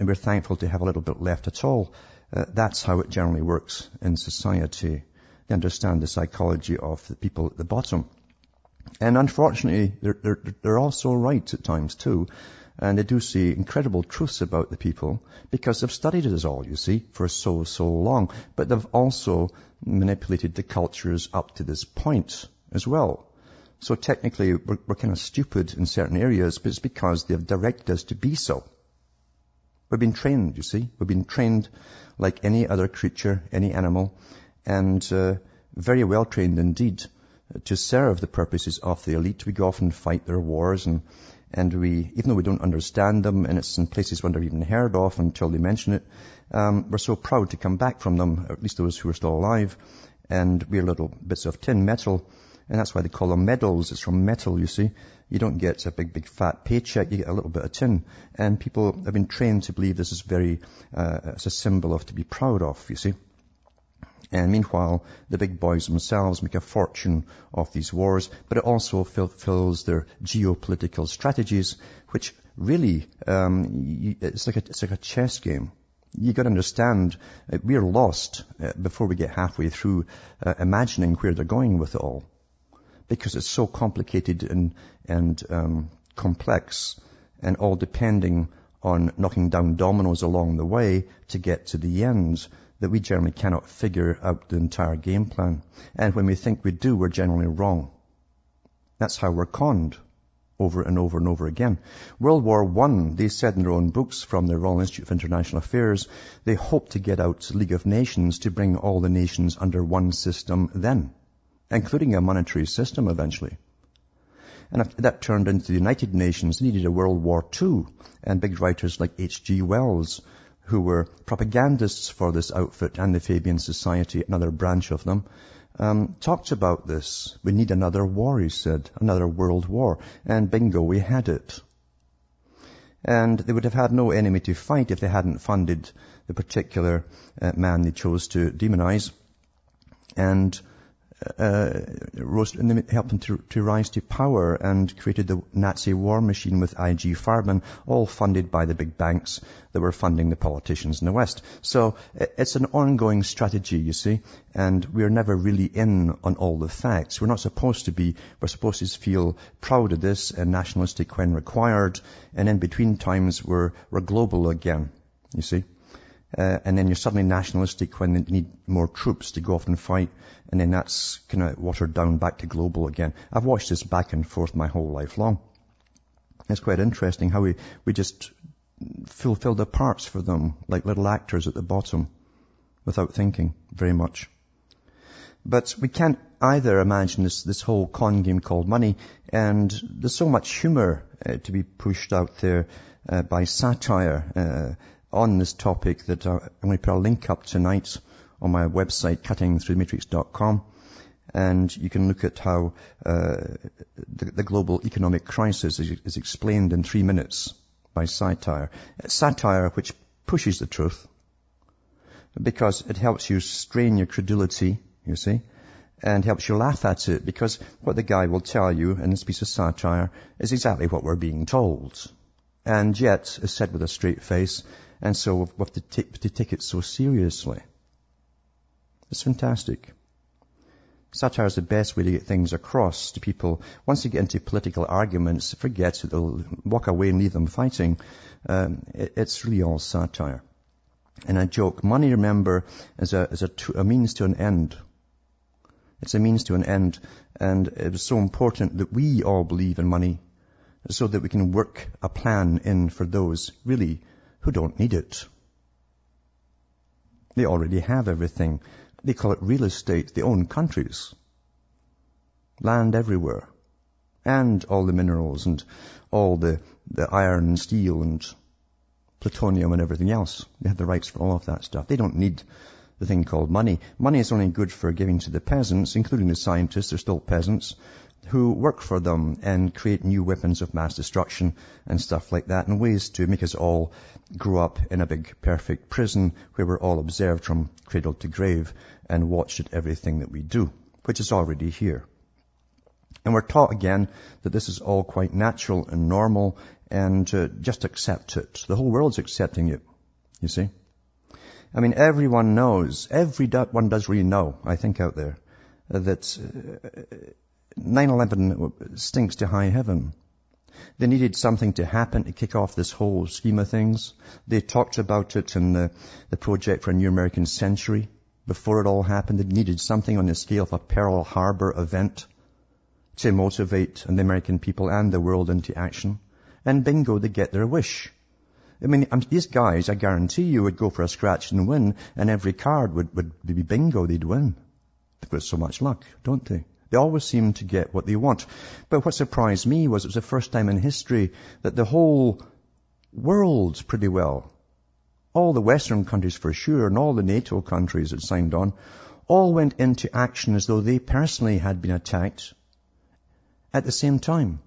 we're thankful to have a little bit left at all. That's how it generally works in society. They understand the psychology of the people at the bottom. And unfortunately, they're also right at times too. And they do see incredible truths about the people because they've studied it as all, you see, for so long. But they've also manipulated the cultures up to this point as well. So technically, we're kind of stupid in certain areas, but it's because they've directed us to be so. We've been trained, you see. We've been trained like any other creature, any animal, and very well trained indeed to serve the purposes of the elite. We go off and fight their wars and we, even though we don't understand them, and it's in places we've never even heard of until they mention it, we're so proud to come back from them, or at least those who are still alive, and we're little bits of tin metal, and that's why they call them medals. It's from metal, you see. You don't get a big fat paycheck, you get a little bit of tin, and people have been trained to believe this is it's a symbol of to be proud of, you see. And meanwhile, the big boys themselves make a fortune off these wars, but it also fulfills their geopolitical strategies, which really, it's like a chess game. You got to understand, we're lost before we get halfway through imagining where they're going with it all, because it's so complicated and complex, and all depending on knocking down dominoes along the way to get to the end, that we generally cannot figure out the entire game plan. And when we think we do, we're generally wrong. That's how we're conned over and over and over again. World War I, they said in their own books from the Royal Institute of International Affairs, they hoped to get out League of Nations to bring all the nations under one system then, including a monetary system eventually. And that turned into the United Nations. They needed a World War II, and big writers like H.G. Wells, who were propagandists for this outfit and the Fabian Society, another branch of them, talked about this. We need another war, he said, another world war. And bingo, we had it. And they would have had no enemy to fight if they hadn't funded the particular man they chose to demonize and helped him to rise to power, and created the Nazi war machine with IG Farben, all funded by the big banks that were funding the politicians in the West. So it's an ongoing strategy, you see, and we're never really in on all the facts. We're not supposed to be. We're supposed to feel proud of this and nationalistic when required, and in between times we're global again, you see. And then you're suddenly nationalistic when they need more troops to go off and fight, and then that's kind of watered down back to global again. I've watched this back and forth my whole life long. It's quite interesting how we just fulfill the parts for them, like little actors at the bottom, without thinking very much. But we can't either imagine this whole con game called money, and there's so much humor to be pushed out there by satire, on this topic that I'm going to put a link up tonight on my website, CuttingThroughTheMatrix.com, and you can look at how the global economic crisis is explained in 3 minutes by satire. Satire which pushes the truth because it helps you strain your credulity, you see, and helps you laugh at it, because what the guy will tell you in this piece of satire is exactly what we're being told. And yet, it's said with a straight face, and so we have to take it so seriously. It's fantastic. Satire is the best way to get things across to people. Once you get into political arguments, forget it. They'll walk away and leave them fighting. It's really all satire. And a joke. Money, remember, is a means to an end. It's a means to an end. And it is so important that we all believe in money so that we can work a plan in for those, really, who don't need it. They already have everything. They call it real estate. They own countries. Land everywhere. And all the minerals and all the iron and steel and plutonium and everything else. They have the rights for all of that stuff. They don't need the thing called money. Money is only good for giving to the peasants, including the scientists, they're still peasants, who work for them and create new weapons of mass destruction and stuff like that, and ways to make us all grow up in a big, perfect prison where we're all observed from cradle to grave and watched at everything that we do, which is already here. And we're taught again that this is all quite natural and normal, and just accept it. The whole world's accepting it, you see. I mean, everyone knows, everyone does really know, I think, out there, that 9/11 stinks to high heaven. They needed something to happen to kick off this whole scheme of things. They talked about it in the Project for a New American Century. Before it all happened, they needed something on the scale of a Pearl Harbor event to motivate the American people and the world into action. And bingo, they get their wish. I mean, these guys, I guarantee you, would go for a scratch and win, and every card would be bingo, they'd win. They've got so much luck, don't they? They always seem to get what they want. But what surprised me was it was the first time in history that the whole world, pretty well, all the Western countries for sure, and all the NATO countries that signed on, all went into action as though they personally had been attacked at the same time.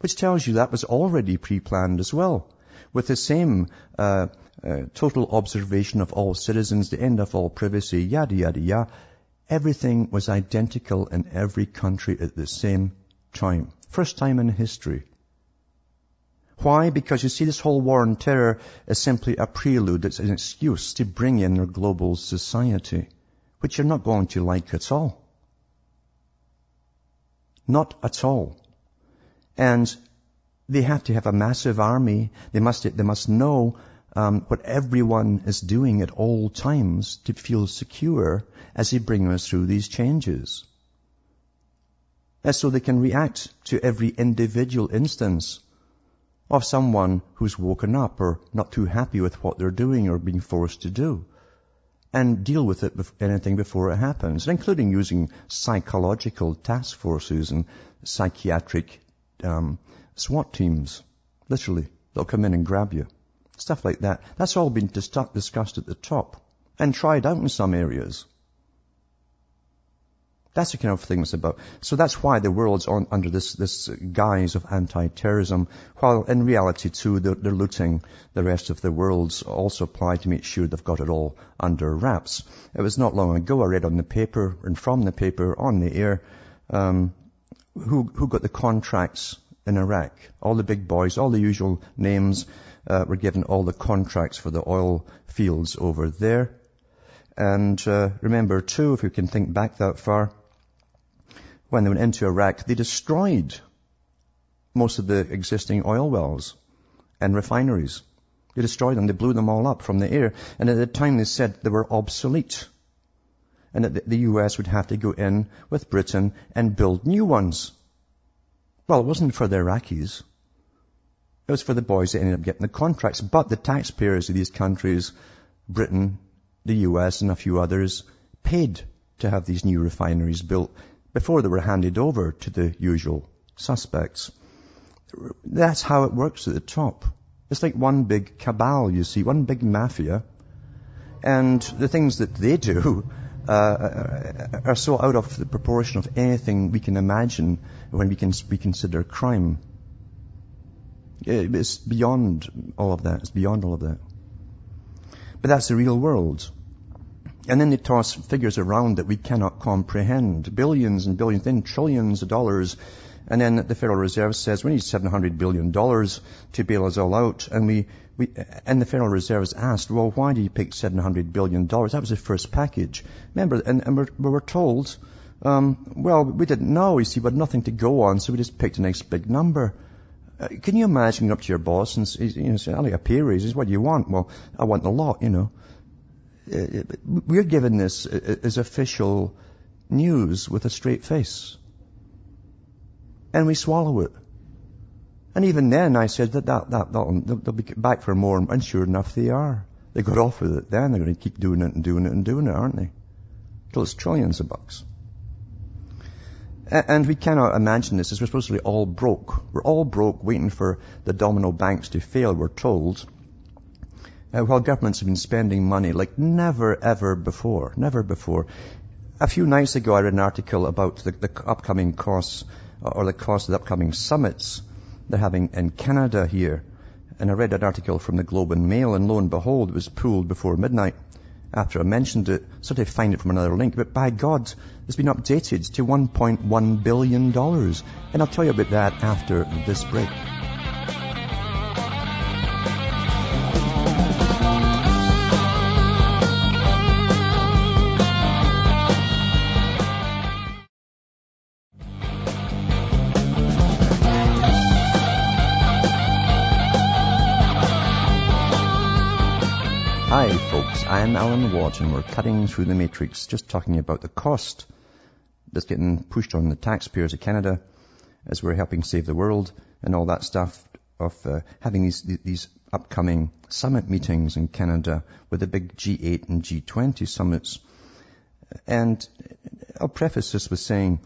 Which tells you that was already pre-planned as well, with the same total observation of all citizens, the end of all privacy, yada, yada, yada. Everything was identical in every country at the same time. First time in history. Why? Because you see, this whole war on terror is simply a prelude. It's an excuse to bring in a global society, which you're not going to like at all. Not at all. And they have to have a massive army. They must know what everyone is doing at all times to feel secure as they bring us through these changes. And so they can react to every individual instance of someone who's woken up or not too happy with what they're doing or being forced to do, and deal with it, anything before it happens, including using psychological task forces and psychiatric SWAT teams, literally. They'll come in and grab you. Stuff like that. That's all been discussed at the top and tried out in some areas. That's the kind of thing it's about. So that's why the world's under this guise of anti-terrorism, while in reality, too, they're looting the rest of the world's oil supply to make sure they've got it all under wraps. It was not long ago I read on the paper, and from the paper on the air, who got the contracts in Iraq. All the big boys, all the usual names, were given all the contracts for the oil fields over there. And remember, too, if you can think back that far, when they went into Iraq, they destroyed most of the existing oil wells and refineries. They destroyed them. They blew them all up from the air. And at the time, they said they were obsolete and that the U.S. would have to go in with Britain and build new ones. Well, it wasn't for the Iraqis. It was for the boys that ended up getting the contracts. But the taxpayers of these countries, Britain, the US, and a few others, paid to have these new refineries built before they were handed over to the usual suspects. That's how it works at the top. It's like one big cabal, you see, one big mafia. And the things that they do are so out of the proportion of anything we can imagine when we consider crime. It's beyond all of that. It's beyond all of that. But that's the real world. And then they toss figures around that we cannot comprehend. Billions and billions, then trillions of dollars. And then the Federal Reserve says we need $700 billion to bail us all out. And and the Federal Reserve is asked, well, why do you pick $700 billion? That was the first package. Remember, and we were told, well, we didn't know, you see, we had nothing to go on, so we just picked the next big number. Can you imagine up to your boss and say, I like a pay raise, what do you want? Well, I want the lot, you know. We're given this as official news with a straight face. And we swallow it. And even then I said they'll be back for more, and sure enough they are. They got off with it then, they're going to keep doing it and doing it and doing it, aren't they? Till it's trillions of bucks. And we cannot imagine this, as we're supposedly all broke. We're all broke waiting for the domino banks to fail, we're told, while governments have been spending money like never, ever before. Never before. A few nights ago I read an article about the upcoming costs, or the cost of the upcoming summits they're having in Canada here. And I read an article from the Globe and Mail, and lo and behold, it was pulled before midnight after I mentioned it. So they find it from another link. But by God, it's been updated to $1.1 billion. And I'll tell you about that after this break. I'm Alan Watt, and we're cutting through the matrix, just talking about the cost that's getting pushed on the taxpayers of Canada as we're helping save the world and all that stuff of having these upcoming summit meetings in Canada with the big G8 and G20 summits. And I'll preface this with saying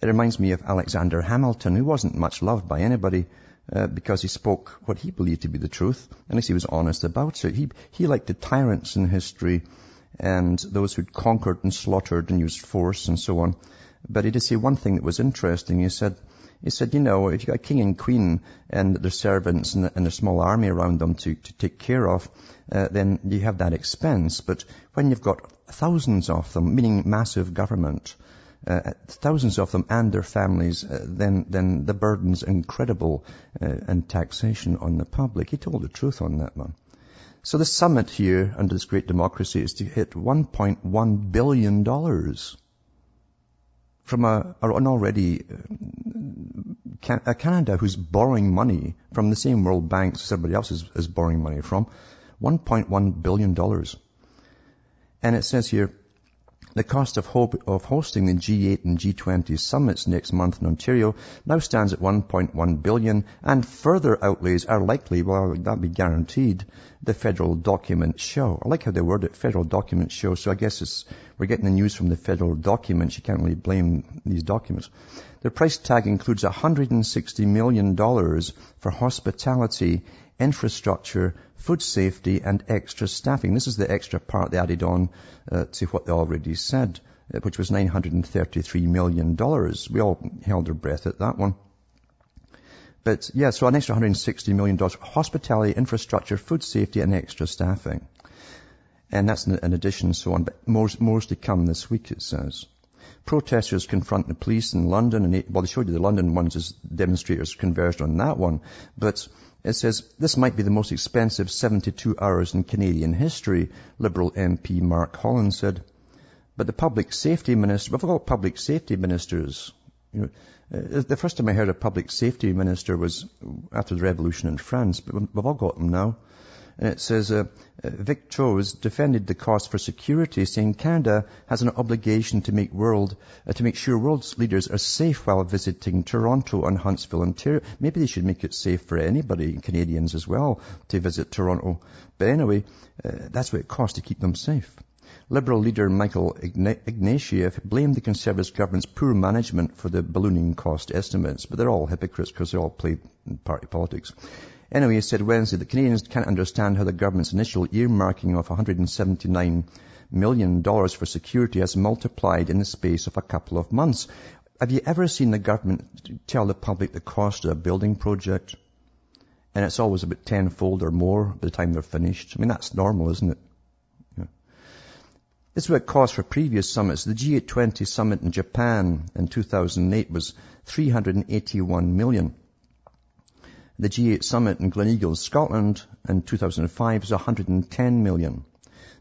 it reminds me of Alexander Hamilton, who wasn't much loved by anybody, because he spoke what he believed to be the truth, unless he was honest about it. He liked the tyrants in history and those who'd conquered and slaughtered and used force and so on. But he did say one thing that was interesting. He said, you know, if you've got a king and queen and their servants and their small army around them to take care of, then you have that expense. But when you've got thousands of them, meaning massive government, thousands of them and their families, then the burden's incredible, and taxation on the public. He told the truth on that one. So the summit here under this great democracy is to hit $1.1 billion from an already a Canada who's borrowing money from the same world banks as everybody else is borrowing money from. $1.1 billion. And it says here, the cost of hosting the G8 and G20 summits next month in Ontario now stands at $1.1 billion, and further outlays are likely, well, that'd be guaranteed, the federal documents show. I like how they word it, federal documents show, so I guess we're getting the news from the federal documents. You can't really blame these documents. The price tag includes $160 million for hospitality, infrastructure, food safety, and extra staffing. This is the extra part they added on to what they already said, which was $933 million. We all held our breath at that one. But, yeah, so an extra $160 million. Hospitality, infrastructure, food safety, and extra staffing. And that's an addition and so on. But more's to come this week, it says. Protesters confront the police in London. Well, they showed you the London ones as demonstrators converged on that one. But it says, this might be the most expensive 72 hours in Canadian history, Liberal MP Mark Holland said. But the public safety minister, we've got public safety ministers. You know, the first time I heard a public safety minister was after the revolution in France, but we've all got them now. And it says, Vic Toews defended the cost for security, saying Canada has an obligation to make sure world's leaders are safe while visiting Toronto and Huntsville, Ontario. Maybe they should make it safe for anybody, Canadians as well, to visit Toronto. But anyway, that's what it costs to keep them safe. Liberal leader Michael Ignatieff blamed the Conservative government's poor management for the ballooning cost estimates, but they're all hypocrites because they all played party politics. Anyway, he said Wednesday that Canadians can't understand how the government's initial earmarking of $179 million for security has multiplied in the space of a couple of months. Have you ever seen the government tell the public the cost of a building project? And it's always about tenfold or more by the time they're finished. I mean, that's normal, isn't it? Yeah. This is what it cost for previous summits. The G20 summit in Japan in 2008 was $381 million. The G8 summit in Gleneagles, Scotland in 2005 was $110 million.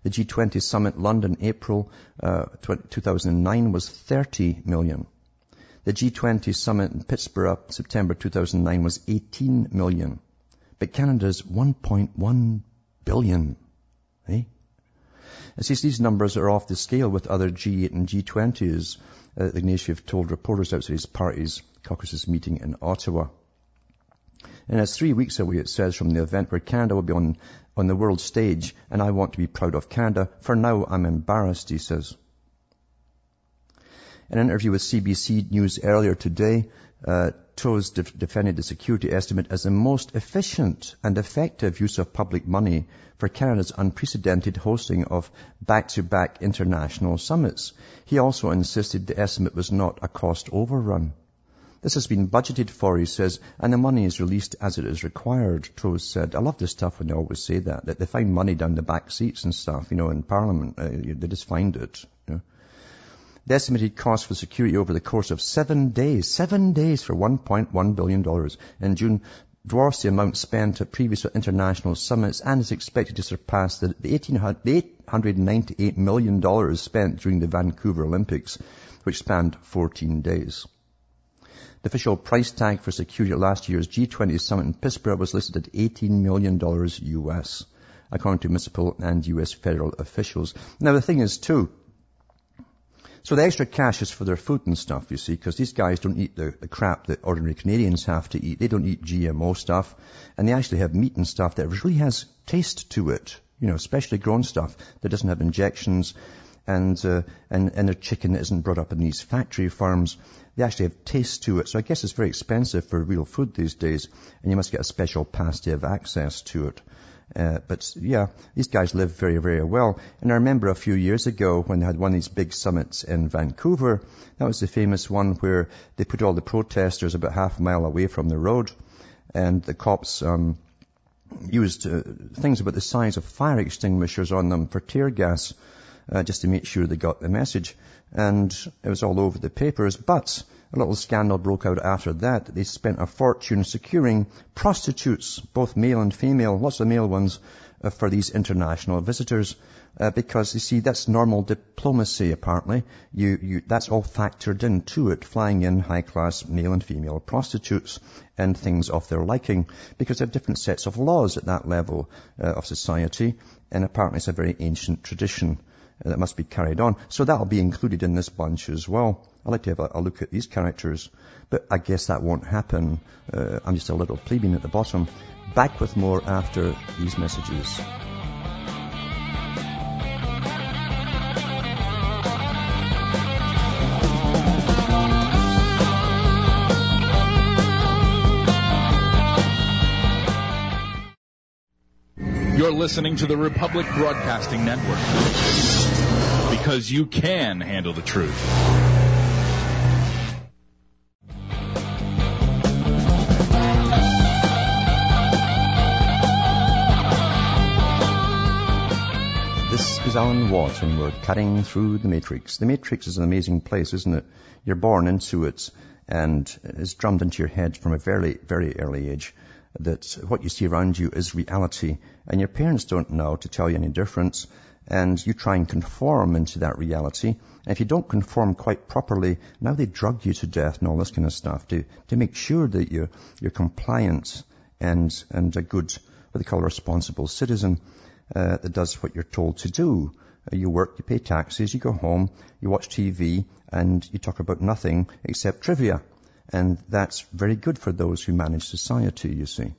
The G20 summit London, April 2009 was $30 million. The G20 summit in Pittsburgh, September 2009 was $18 million. But Canada's $1.1 billion. Eh? It says these numbers are off the scale with other G8 and G20s, Ignatieff told reporters outside his party's caucus's meeting in Ottawa. And it's 3 weeks away, it says, from the event where Canada will be on the world stage, and I want to be proud of Canada. For now, I'm embarrassed, he says. In an interview with CBC News earlier today, Toews defended the security estimate as the most efficient and effective use of public money for Canada's unprecedented hosting of back-to-back international summits. He also insisted the estimate was not a cost overrun. This has been budgeted for, he says, and the money is released as it is required, Toews said. I love this stuff when they always say that they find money down the back seats and stuff, you know, in Parliament. They just find it, you know. The estimated cost for security over the course of 7 days, 7 days for $1.1 billion in June dwarfs the amount spent at previous international summits and is expected to surpass the $898 million spent during the Vancouver Olympics, which spanned 14 days. The official price tag for security at last year's G20 summit in Pittsburgh was listed at $18 million US, according to municipal and US federal officials. Now, the thing is, too, so the extra cash is for their food and stuff, you see, because these guys don't eat the crap that ordinary Canadians have to eat. They don't eat GMO stuff, and they actually have meat and stuff that really has taste to it, you know, especially grown stuff that doesn't have injections, and their chicken that isn't brought up in these factory farms. They actually have taste to it. So I guess it's very expensive for real food these days, and you must get a special pass to have access to it. But yeah, these guys live very, very well. And I remember a few years ago when they had one of these big summits in Vancouver, that was the famous one where they put all the protesters about half a mile away from the road, and the cops used things about the size of fire extinguishers on them for tear gas, just to make sure they got the message. And it was all over the papers, but a little scandal broke out after that. They spent a fortune securing prostitutes, both male and female, lots of male ones, for these international visitors, because, you see, that's normal diplomacy, apparently. That's all factored into it, flying in high-class male and female prostitutes and things of their liking, because there are different sets of laws at that level of society, and apparently it's a very ancient tradition that must be carried on. So that'll be included in this bunch as well. I'd like to have a look at these characters, but I guess that won't happen. I'm just a little plebeian at the bottom. Back with more after these messages. You're listening to the Republic Broadcasting Network, because you can handle the truth. Alan Watt, and we're cutting through the Matrix. The Matrix is an amazing place, isn't it? You're born into it, and it's drummed into your head from a very, very early age that what you see around you is reality, and your parents don't know to tell you any difference, and you try and conform into that reality. And if you don't conform quite properly, now they drug you to death and all this kind of stuff to make sure that you're compliant and a good, what they call a responsible citizen. That does what you're told to do. You work, you pay taxes, you go home, you watch TV, and you talk about nothing except trivia. And that's very good for those who manage society, you see.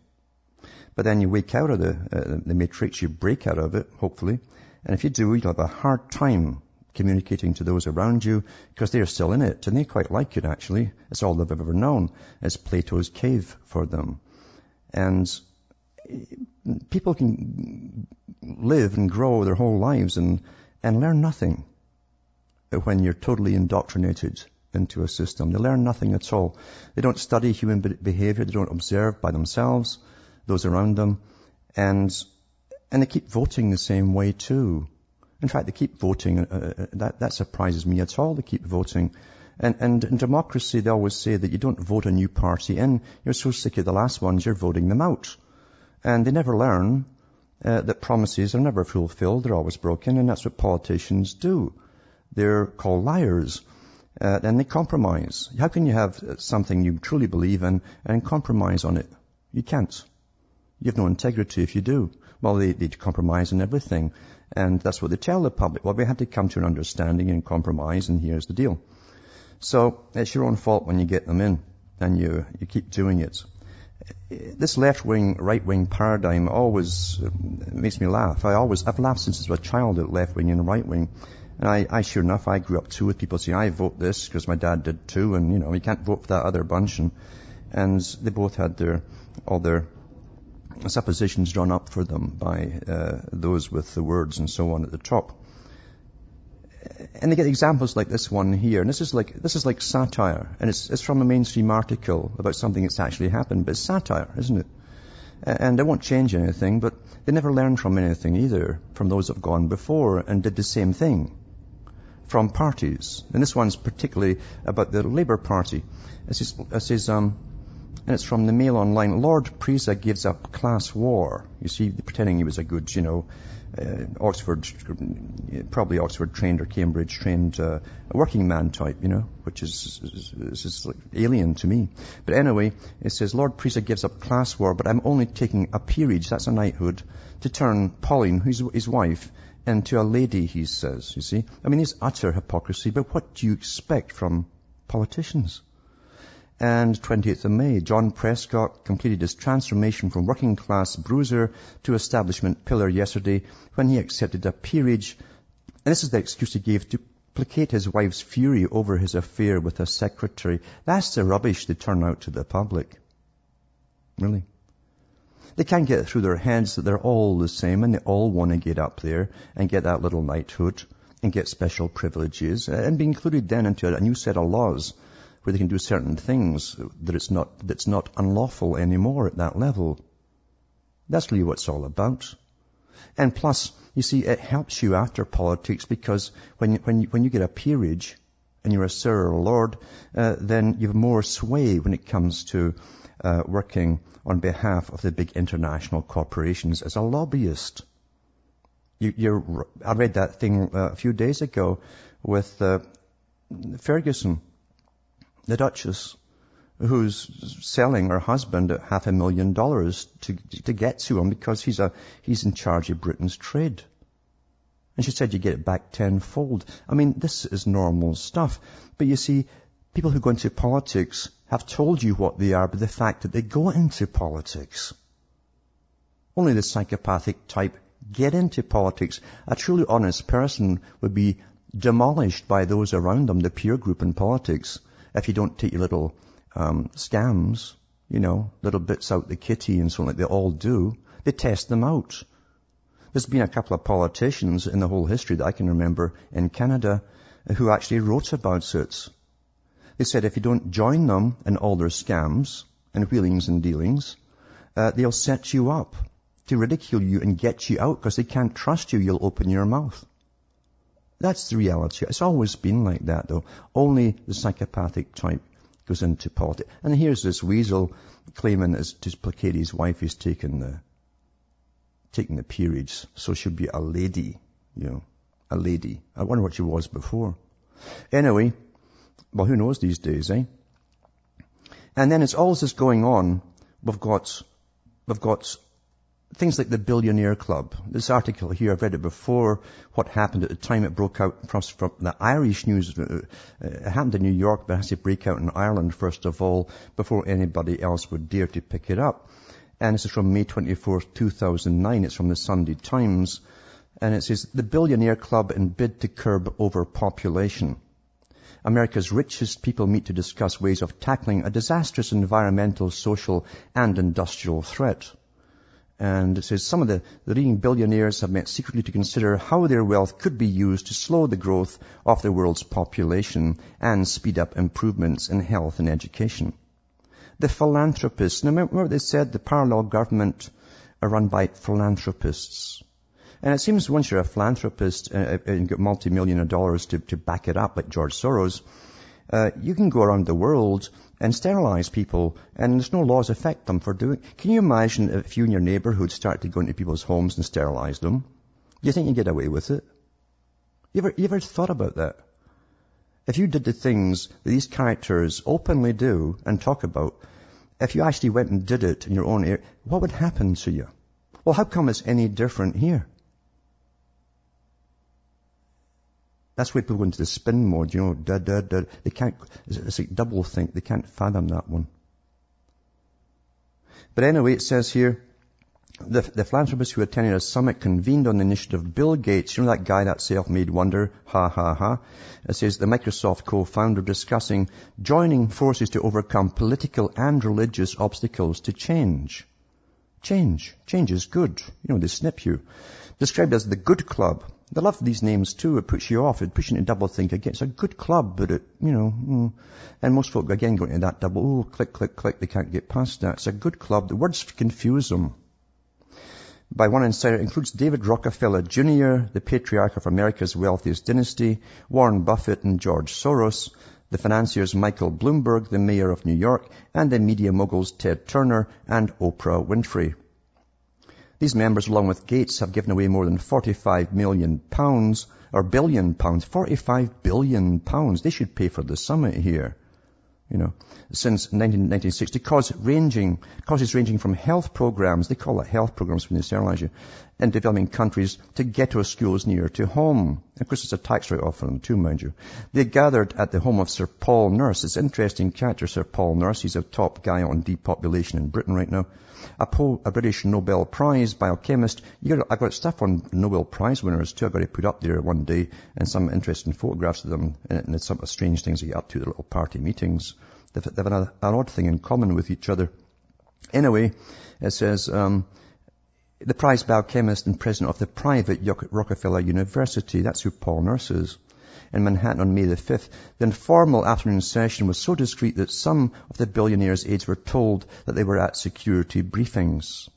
But then you wake out of the matrix, you break out of it, hopefully. And if you do, you'll have a hard time communicating to those around you because they're still in it, and they quite like it, actually. It's all they've ever known. It's Plato's cave for them. And people can live and grow their whole lives and learn nothing when you're totally indoctrinated into a system. They learn nothing at all. They don't study human behavior. They don't observe by themselves those around them. And they keep voting the same way too. In fact, they keep voting. That surprises me at all. They keep voting. And in democracy, they always say that you don't vote a new party in. You're so sick of the last ones, you're voting them out. And they never learn that promises are never fulfilled. They're always broken. And that's what politicians do. They're called liars. And they compromise. How can you have something you truly believe in and compromise on it? You can't. You have no integrity if you do. Well, they compromise on everything. And that's what they tell the public. Well, we had to come to an understanding and compromise, and here's the deal. So it's your own fault when you get them in, and you keep doing it. This left-wing, right-wing paradigm always makes me laugh. I've laughed since I was a child at left-wing and right-wing. And I sure enough, I grew up too with people saying, I vote this because my dad did too, and, you know, you can't vote for that other bunch. And they both had all their suppositions drawn up for them by those with the words and so on at the top. And they get examples like this one here. And this is like satire. And it's from a mainstream article about something that's actually happened. But it's satire, isn't it? And they won't change anything, but they never learn from anything either, from those that have gone before and did the same thing from parties. And this one's particularly about the Labour Party. And it's from the Mail Online. Lord Prisa gives up class war. You see, pretending he was a good, Oxford trained or Cambridge trained working man type, which is like alien to me. But anyway, it says, Lord Prisa gives up class war, but I'm only taking a peerage, that's a knighthood, to turn Pauline, who's his wife, into a lady, he says, you see. I mean, it's utter hypocrisy, but what do you expect from politicians? And 20th of May, John Prescott completed his transformation from working-class bruiser to establishment pillar yesterday when he accepted a peerage. And this is the excuse he gave to placate his wife's fury over his affair with a secretary. That's the rubbish they turn out to the public. Really. They can't get it through their heads that they're all the same and they all want to get up there and get that little knighthood and get special privileges and be included then into a new set of laws where they can do certain things that's not unlawful anymore at that level. That's really what it's all about. And plus, you see, it helps you after politics because when you get a peerage and you're a sir or a lord, then you have more sway when it comes to working on behalf of the big international corporations as a lobbyist. I read that thing a few days ago with Ferguson, the Duchess, who's selling her husband at $500,000 to get to him because he's in charge of Britain's trade. And she said you get it back tenfold. I mean, this is normal stuff. But you see, people who go into politics have told you what they are by the fact that they go into politics. Only the psychopathic type get into politics. A truly honest person would be demolished by those around them, the peer group in politics, if you don't take your little scams, little bits out the kitty and so on, like they all do, they test them out. There's been a couple of politicians in the whole history that I can remember in Canada who actually wrote about it. They said if you don't join them in all their scams and wheelings and dealings, they'll set you up to ridicule you and get you out because they can't trust you. You'll open your mouth. That's the reality. It's always been like that, though. Only the psychopathic type goes into politics. And here's this weasel claiming that to placate his wife, he's taking the peerage, so she'll be a lady, a lady. I wonder what she was before. Anyway, well, who knows these days, eh? And then as all this is going on, we've got things like the Billionaire Club. This article here, I've read it before, what happened at the time it broke out from the Irish news. It happened in New York, but it has to break out in Ireland, first of all, before anybody else would dare to pick it up. And this is from May 24th, 2009. It's from the Sunday Times. And it says, the Billionaire Club in bid to curb overpopulation. America's richest people meet to discuss ways of tackling a disastrous environmental, social, and industrial threat. And it says some of the leading billionaires have met secretly to consider how their wealth could be used to slow the growth of the world's population and speed up improvements in health and education. The philanthropists, now remember they said the parallel government are run by philanthropists. And it seems once you're a philanthropist and got multi-million dollars to back it up, like George Soros, you can go around the world and sterilize people, and there's no laws affect them for doing it. Can you imagine if you and your neighborhood started going to people's homes and sterilize them? Do you think you get away with it? You ever thought about that? If you did the things that these characters openly do and talk about, if you actually went and did it in your own area, what would happen to you? Well, how come it's any different here? That's where people go into the spin mode, you know, They can't, it's like double think. They can't fathom that one. But anyway, it says here, the philanthropists who attended a summit convened on the initiative of Bill Gates. You know that guy, that self-made wonder? Ha, ha, ha. It says the Microsoft co-founder discussing joining forces to overcome political and religious obstacles to change. Change is good. You know, they snip you. Described as the Good Club. They love these names too. It puts you off. It puts you into double think again. It's a good club, but it, you know, and most folk again go into that double, click. They can't get past that. It's a good club. The words confuse them. By one insider, it includes David Rockefeller Jr., the patriarch of America's wealthiest dynasty, Warren Buffett and George Soros, the financiers Michael Bloomberg, the mayor of New York, and the media moguls Ted Turner and Oprah Winfrey. These members, along with Gates, have given away more than £45 million, or £45 billion. £45 billion. They should pay for the summit here, you know, since 1960. Causes ranging from health programs, they call it health programs when they sterilize you, in developing countries to ghetto schools near to home. Of course, it's a tax write-off for them too, mind you. They gathered at the home of Sir Paul Nurse. It's an interesting character, Sir Paul Nurse. He's a top guy on depopulation in Britain right now. A British Nobel Prize biochemist. I've got stuff on Nobel Prize winners too. I've got to put up there one day, and some interesting photographs of them, and some strange things they get up to, their little party meetings. They've had an odd thing in common with each other. Anyway, it says the prize biochemist and president of the private Rockefeller University. That's who Paul Nurse is. In Manhattan on May the 5th, the informal afternoon session was so discreet that some of the billionaires' aides were told that they were at security briefings.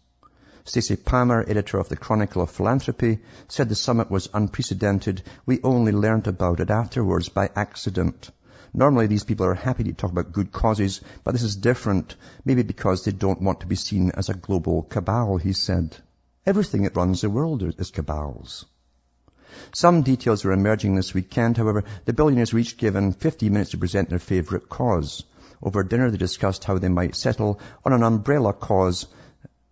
Stacey Palmer, editor of the Chronicle of Philanthropy, said the summit was unprecedented. We only learned about it afterwards by accident. Normally, these people are happy to talk about good causes, but this is different, maybe because they don't want to be seen as a global cabal, he said. Everything that runs the world is cabals. Some details are emerging this weekend, however. The billionaires were each given 50 minutes to present their favorite cause. Over dinner, they discussed how they might settle on an umbrella cause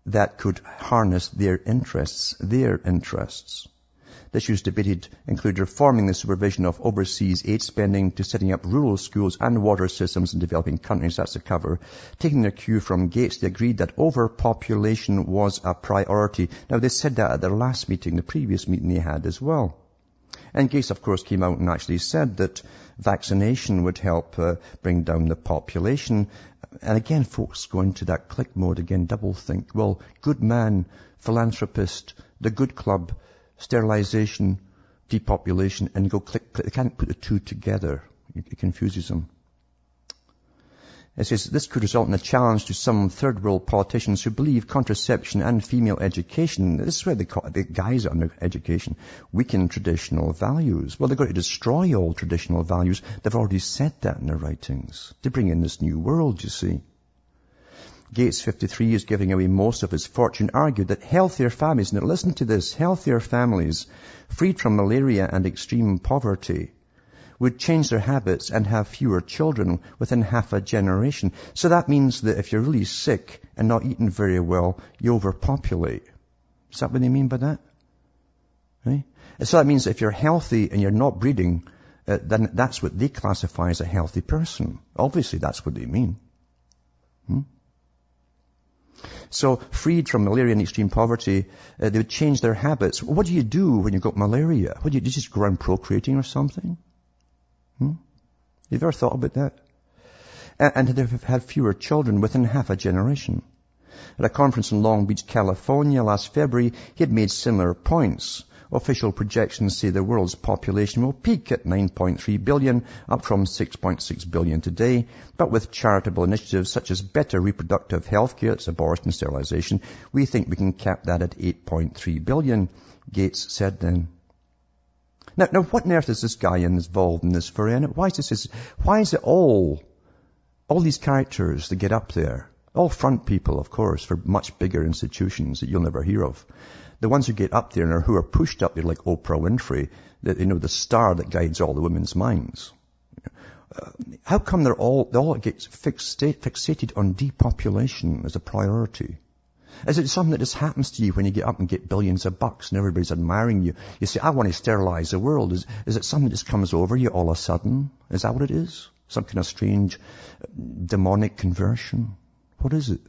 that could harness their interests. The issues debated include reforming the supervision of overseas aid spending to setting up rural schools and water systems in developing countries. That's the cover. Taking their cue from Gates, they agreed that overpopulation was a priority. Now, they said that at their last meeting, the previous meeting they had as well. And Gates, of course, came out and actually said that vaccination would help bring down the population. And again, folks go into that click mode again, double think. Well, good man, philanthropist, the good club, sterilization, depopulation, and go click. They can't put the two together. It confuses them. It says this could result in a challenge to some third world politicians who believe contraception and female education, this is where the guys on education, weaken traditional values. Well, they're going to destroy all traditional values. They've already said that in their writings. They bring in this new world, you see. Gates, 53, is giving away most of his fortune, argued that healthier families, now listen to this, healthier families, freed from malaria and extreme poverty, would change their habits and have fewer children within half a generation. So that means that if you're really sick and not eating very well, you overpopulate. Is that what they mean by that? Right? And so that means if you're healthy and you're not breeding, then that's what they classify as a healthy person. Obviously, that's what they mean. So, freed from malaria and extreme poverty, they would change their habits. What do you do when you've got malaria? What do you just go around procreating or something? You've ever thought about that? And they've had fewer children within half a generation. At a conference in Long Beach, California last February, he had made similar points. Official projections say the world's population will peak at 9.3 billion, up from 6.6 billion today. But with charitable initiatives such as better reproductive health care, it's abortion and sterilization, we think we can cap that at 8.3 billion, Gates said then. Now, what on earth is this guy involved in this for? And why is it all these characters that get up there? All front people, of course, for much bigger institutions that you'll never hear of. The ones who get up there and who are pushed up there like Oprah Winfrey, the star that guides all the women's minds. How come they all get fixated on depopulation as a priority? Is it something that just happens to you when you get up and get billions of bucks and everybody's admiring you? You say, I want to sterilize the world. Is it something that just comes over you all of a sudden? Is that what it is? Some kind of strange demonic conversion? What is it?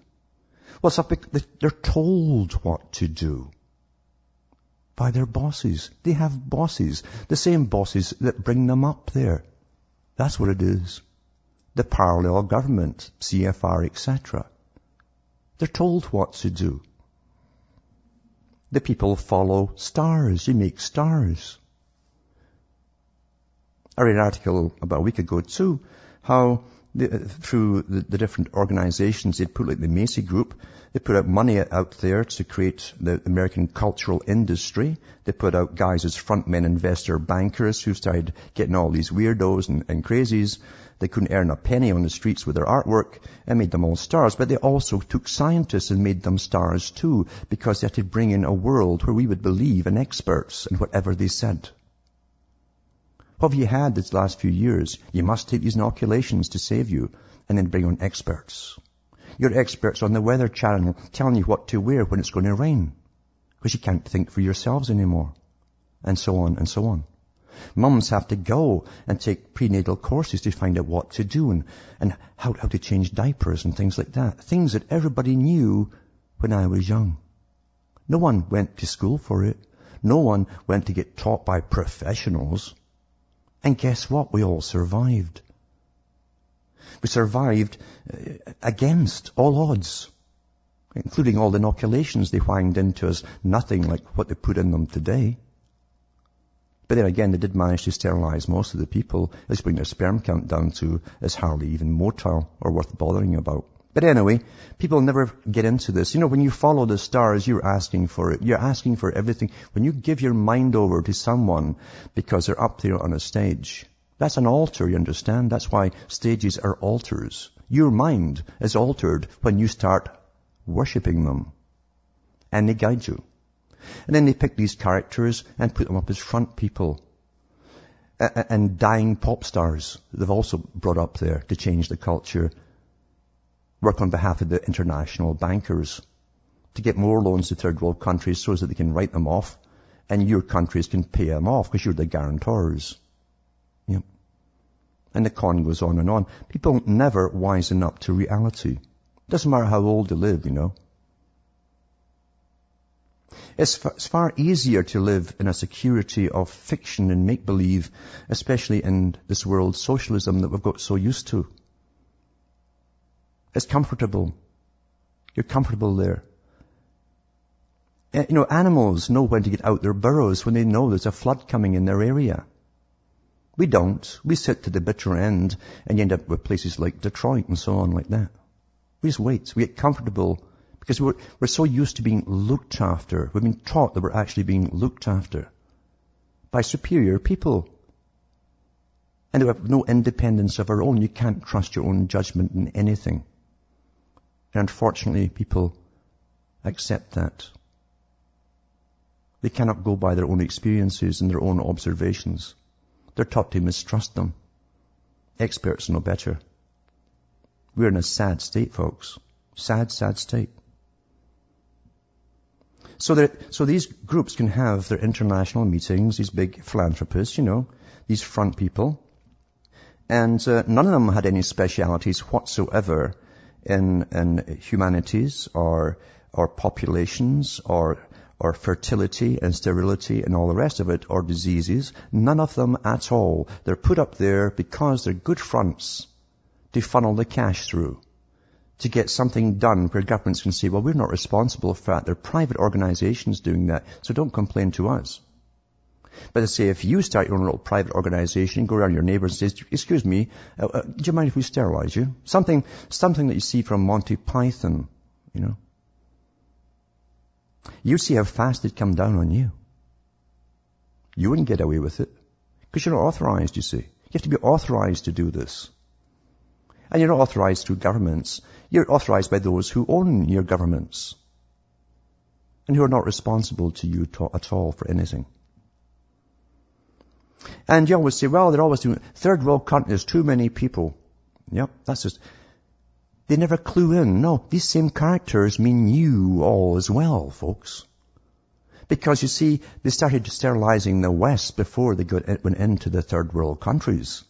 Well, they're told what to do by their bosses. They have bosses, the same bosses that bring them up there. That's what it is. The parallel government, CFR, etc. They're told what to do. The people follow stars. You make stars. I read an article about a week ago, too, how through the different organizations, they'd put, like the Macy Group, they put out money out there to create the American cultural industry. They put out guys as frontmen investor bankers who started getting all these weirdos and crazies. They couldn't earn a penny on the streets with their artwork and made them all stars. But they also took scientists and made them stars too, because they had to bring in a world where we would believe in experts and whatever they said. What have you had these last few years? You must take these inoculations to save you, and then bring on experts. You're experts on the Weather Channel telling you what to wear when it's going to rain, because you can't think for yourselves anymore, and so on and so on. Mums have to go and take prenatal courses to find out what to do and how to change diapers and things like that, things that everybody knew when I was young. No one went to school for it. No one went to get taught by professionals. And guess what? We all survived. We survived against all odds, including all the inoculations they whanged into us, nothing like what they put in them today. But then again, they did manage to sterilize most of the people. Let's bring their sperm count down to is hardly even motile or worth bothering about. But anyway, people never get into this. You know, when you follow the stars, you're asking for it. You're asking for everything. When you give your mind over to someone because they're up there on a stage, that's an altar, you understand? That's why stages are altars. Your mind is altered when you start worshipping them. And they guide you. And then they pick these characters and put them up as front people. And dying pop stars they've also brought up there to change the culture. Work on behalf of the international bankers to get more loans to third world countries so that they can write them off and your countries can pay them off because you're the guarantors. Yep. And the con goes on and on. People never wisen up to reality. Doesn't matter how old they live, you know. It's far easier to live in a security of fiction and make-believe, especially in this world socialism that we've got so used to. It's comfortable. You're comfortable there. You know, animals know when to get out their burrows when they know there's a flood coming in their area. We don't. We sit to the bitter end and you end up with places like Detroit and so on like that. We just wait. We get comfortable because we're so used to being looked after. We've been taught that we're actually being looked after by superior people. And we have no independence of our own. You can't trust your own judgment in anything. And unfortunately, people accept that. They cannot go by their own experiences and their own observations. They're taught to mistrust them. Experts know better. We're in a sad state, folks. Sad, sad state. So these groups can have their international meetings, these big philanthropists, you know, these front people. And none of them had any specialities whatsoever in humanities or populations or fertility and sterility and all the rest of it, or diseases. None of them at all. They're put up there because they're good fronts to funnel the cash through. to get something done where governments can say, well, we're not responsible for that. They're private organizations doing that, so don't complain to us. But they say, if you start your own little private organization, go around your neighbors and say, excuse me, do you mind if we sterilize you? Something that you see from Monty Python, you know. You'd see how fast they'd come down on you. You wouldn't get away with it because you're not authorized, you see. You have to be authorized to do this. And you're not authorized through governments. You're authorized by those who own your governments and who are not responsible to you at all for anything. And you always say, well, they're always doing third world countries, too many people. Yep, that's just... They never clue in. No, these same characters mean you all as well, folks. Because, you see, they started sterilizing the West before they went into the third world countries.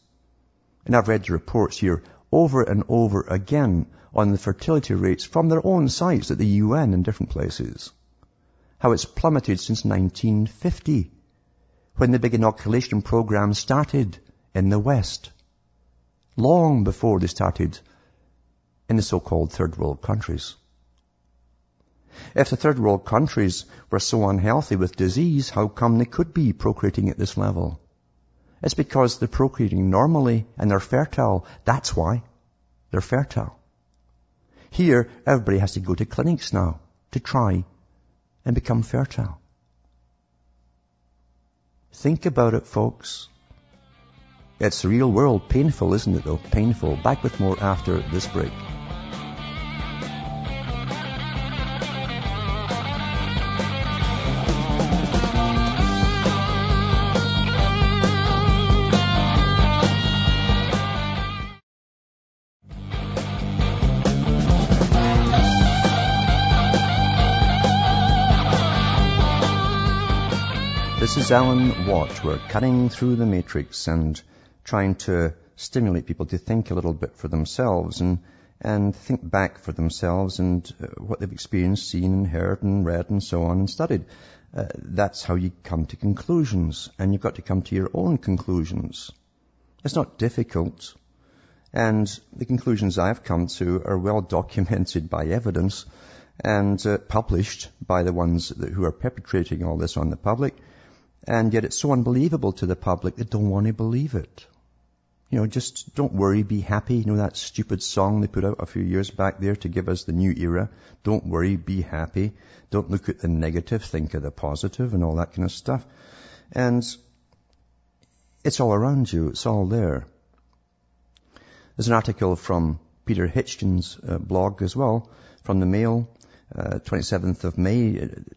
And I've read the reports here over and over again on the fertility rates from their own sites at the UN in different places. How it's plummeted since 1950, when the big inoculation program started in the West. Long before they started in the so-called third world countries. If the third world countries were so unhealthy with disease, how come they could be procreating at this level? It's because they're procreating normally and they're fertile. That's why they're fertile. Here, everybody has to go to clinics now to try and become fertile. Think about it, folks. It's the real world. Painful, isn't it, though? Painful. Back with more after this break. This is Alan Watt. We're cutting through the matrix and trying to stimulate people to think a little bit for themselves and think back for themselves and what they've experienced, seen and heard and read and so on and studied. That's how you come to conclusions, and you've got to come to your own conclusions. It's not difficult, and the conclusions I've come to are well documented by evidence and published by the ones who are perpetrating all this on the public. And yet it's so unbelievable to the public, they don't want to believe it. You know, just don't worry, be happy. You know that stupid song they put out a few years back there to give us the new era? Don't worry, be happy. Don't look at the negative, think of the positive and all that kind of stuff. And it's all around you, it's all there. There's an article from Peter Hitchens' blog as well, from the Mail, 27th of May,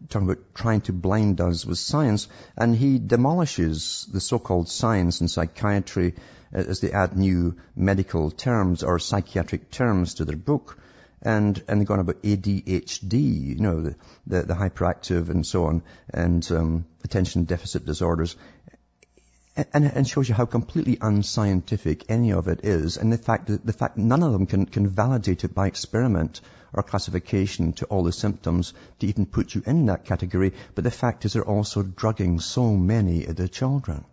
talking about trying to blind us with science, and he demolishes the so-called science and psychiatry as they add new medical terms or psychiatric terms to their book, and they're going about ADHD, you know, the hyperactive and so on, and attention deficit disorders, and shows you how completely unscientific any of it is, and the fact that none of them can validate it by experiment or classification to all the symptoms to even put you in that category. But the fact is they're also drugging so many of their children.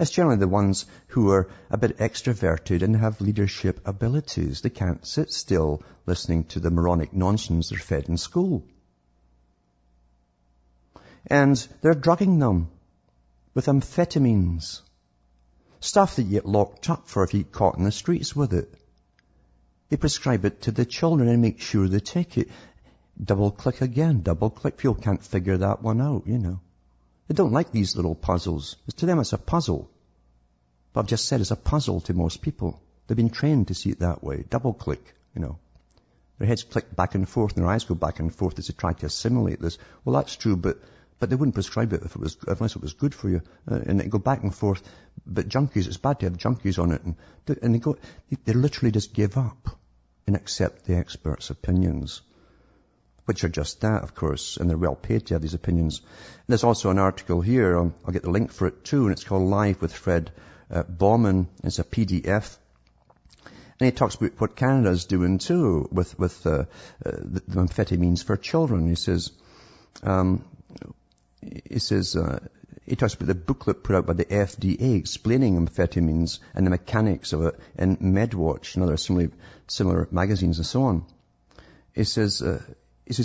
It's generally the ones who are a bit extroverted and have leadership abilities. They can't sit still listening to the moronic nonsense they're fed in school. And they're drugging them with amphetamines. Stuff that you get locked up for if you get caught in the streets with it. They prescribe it to the children and make sure they take it. Double-click again, double-click. People can't figure that one out, you know. They don't like these little puzzles. To them, it's a puzzle. But I've just said it's a puzzle to most people. They've been trained to see it that way. Double-click, you know. Their heads click back and forth and their eyes go back and forth as they try to assimilate this. Well, that's true, but they wouldn't prescribe it unless it was good for you. And they go back and forth. But junkies, it's bad to have junkies on it. And they literally just give up and accept the experts' opinions, which are just that, of course, and they're well paid to have these opinions. And there's also an article here, I'll get the link for it too, and it's called Live with Fred Bauman. It's a PDF. And he talks about what Canada's doing too with the amphetamines for children. He says... He talks about the booklet put out by the FDA explaining amphetamines and the mechanics of it in MedWatch and other similar magazines and so on. He says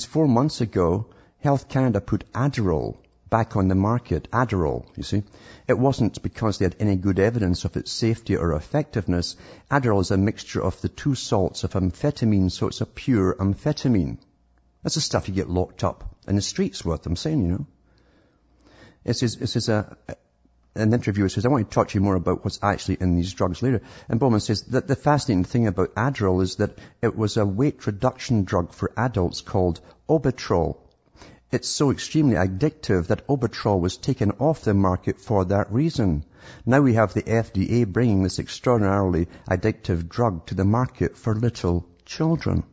4 months ago, Health Canada put Adderall back on the market. Adderall, you see. It wasn't because they had any good evidence of its safety or effectiveness. Adderall is a mixture of the two salts of amphetamine, so it's a pure amphetamine. That's the stuff you get locked up in the streets with, I'm saying, you know. An interviewer says, I want to talk to you more about what's actually in these drugs later. And Bowman says that the fascinating thing about Adderall is that it was a weight reduction drug for adults called Obitrol. It's so extremely addictive that Obitrol was taken off the market for that reason. Now we have the FDA bringing this extraordinarily addictive drug to the market for little children.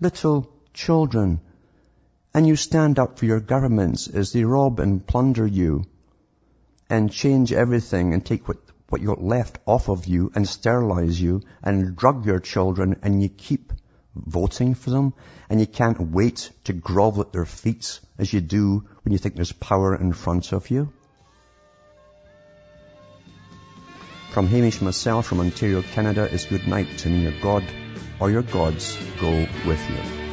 Little children. And you stand up for your governments as they rob and plunder you and change everything and take what you got left off of you and sterilize you and drug your children, and you keep voting for them, and you can't wait to grovel at their feet as you do when you think there's power in front of you. From Hamish myself from Ontario, Canada, is good night, and may your God or your gods go with you.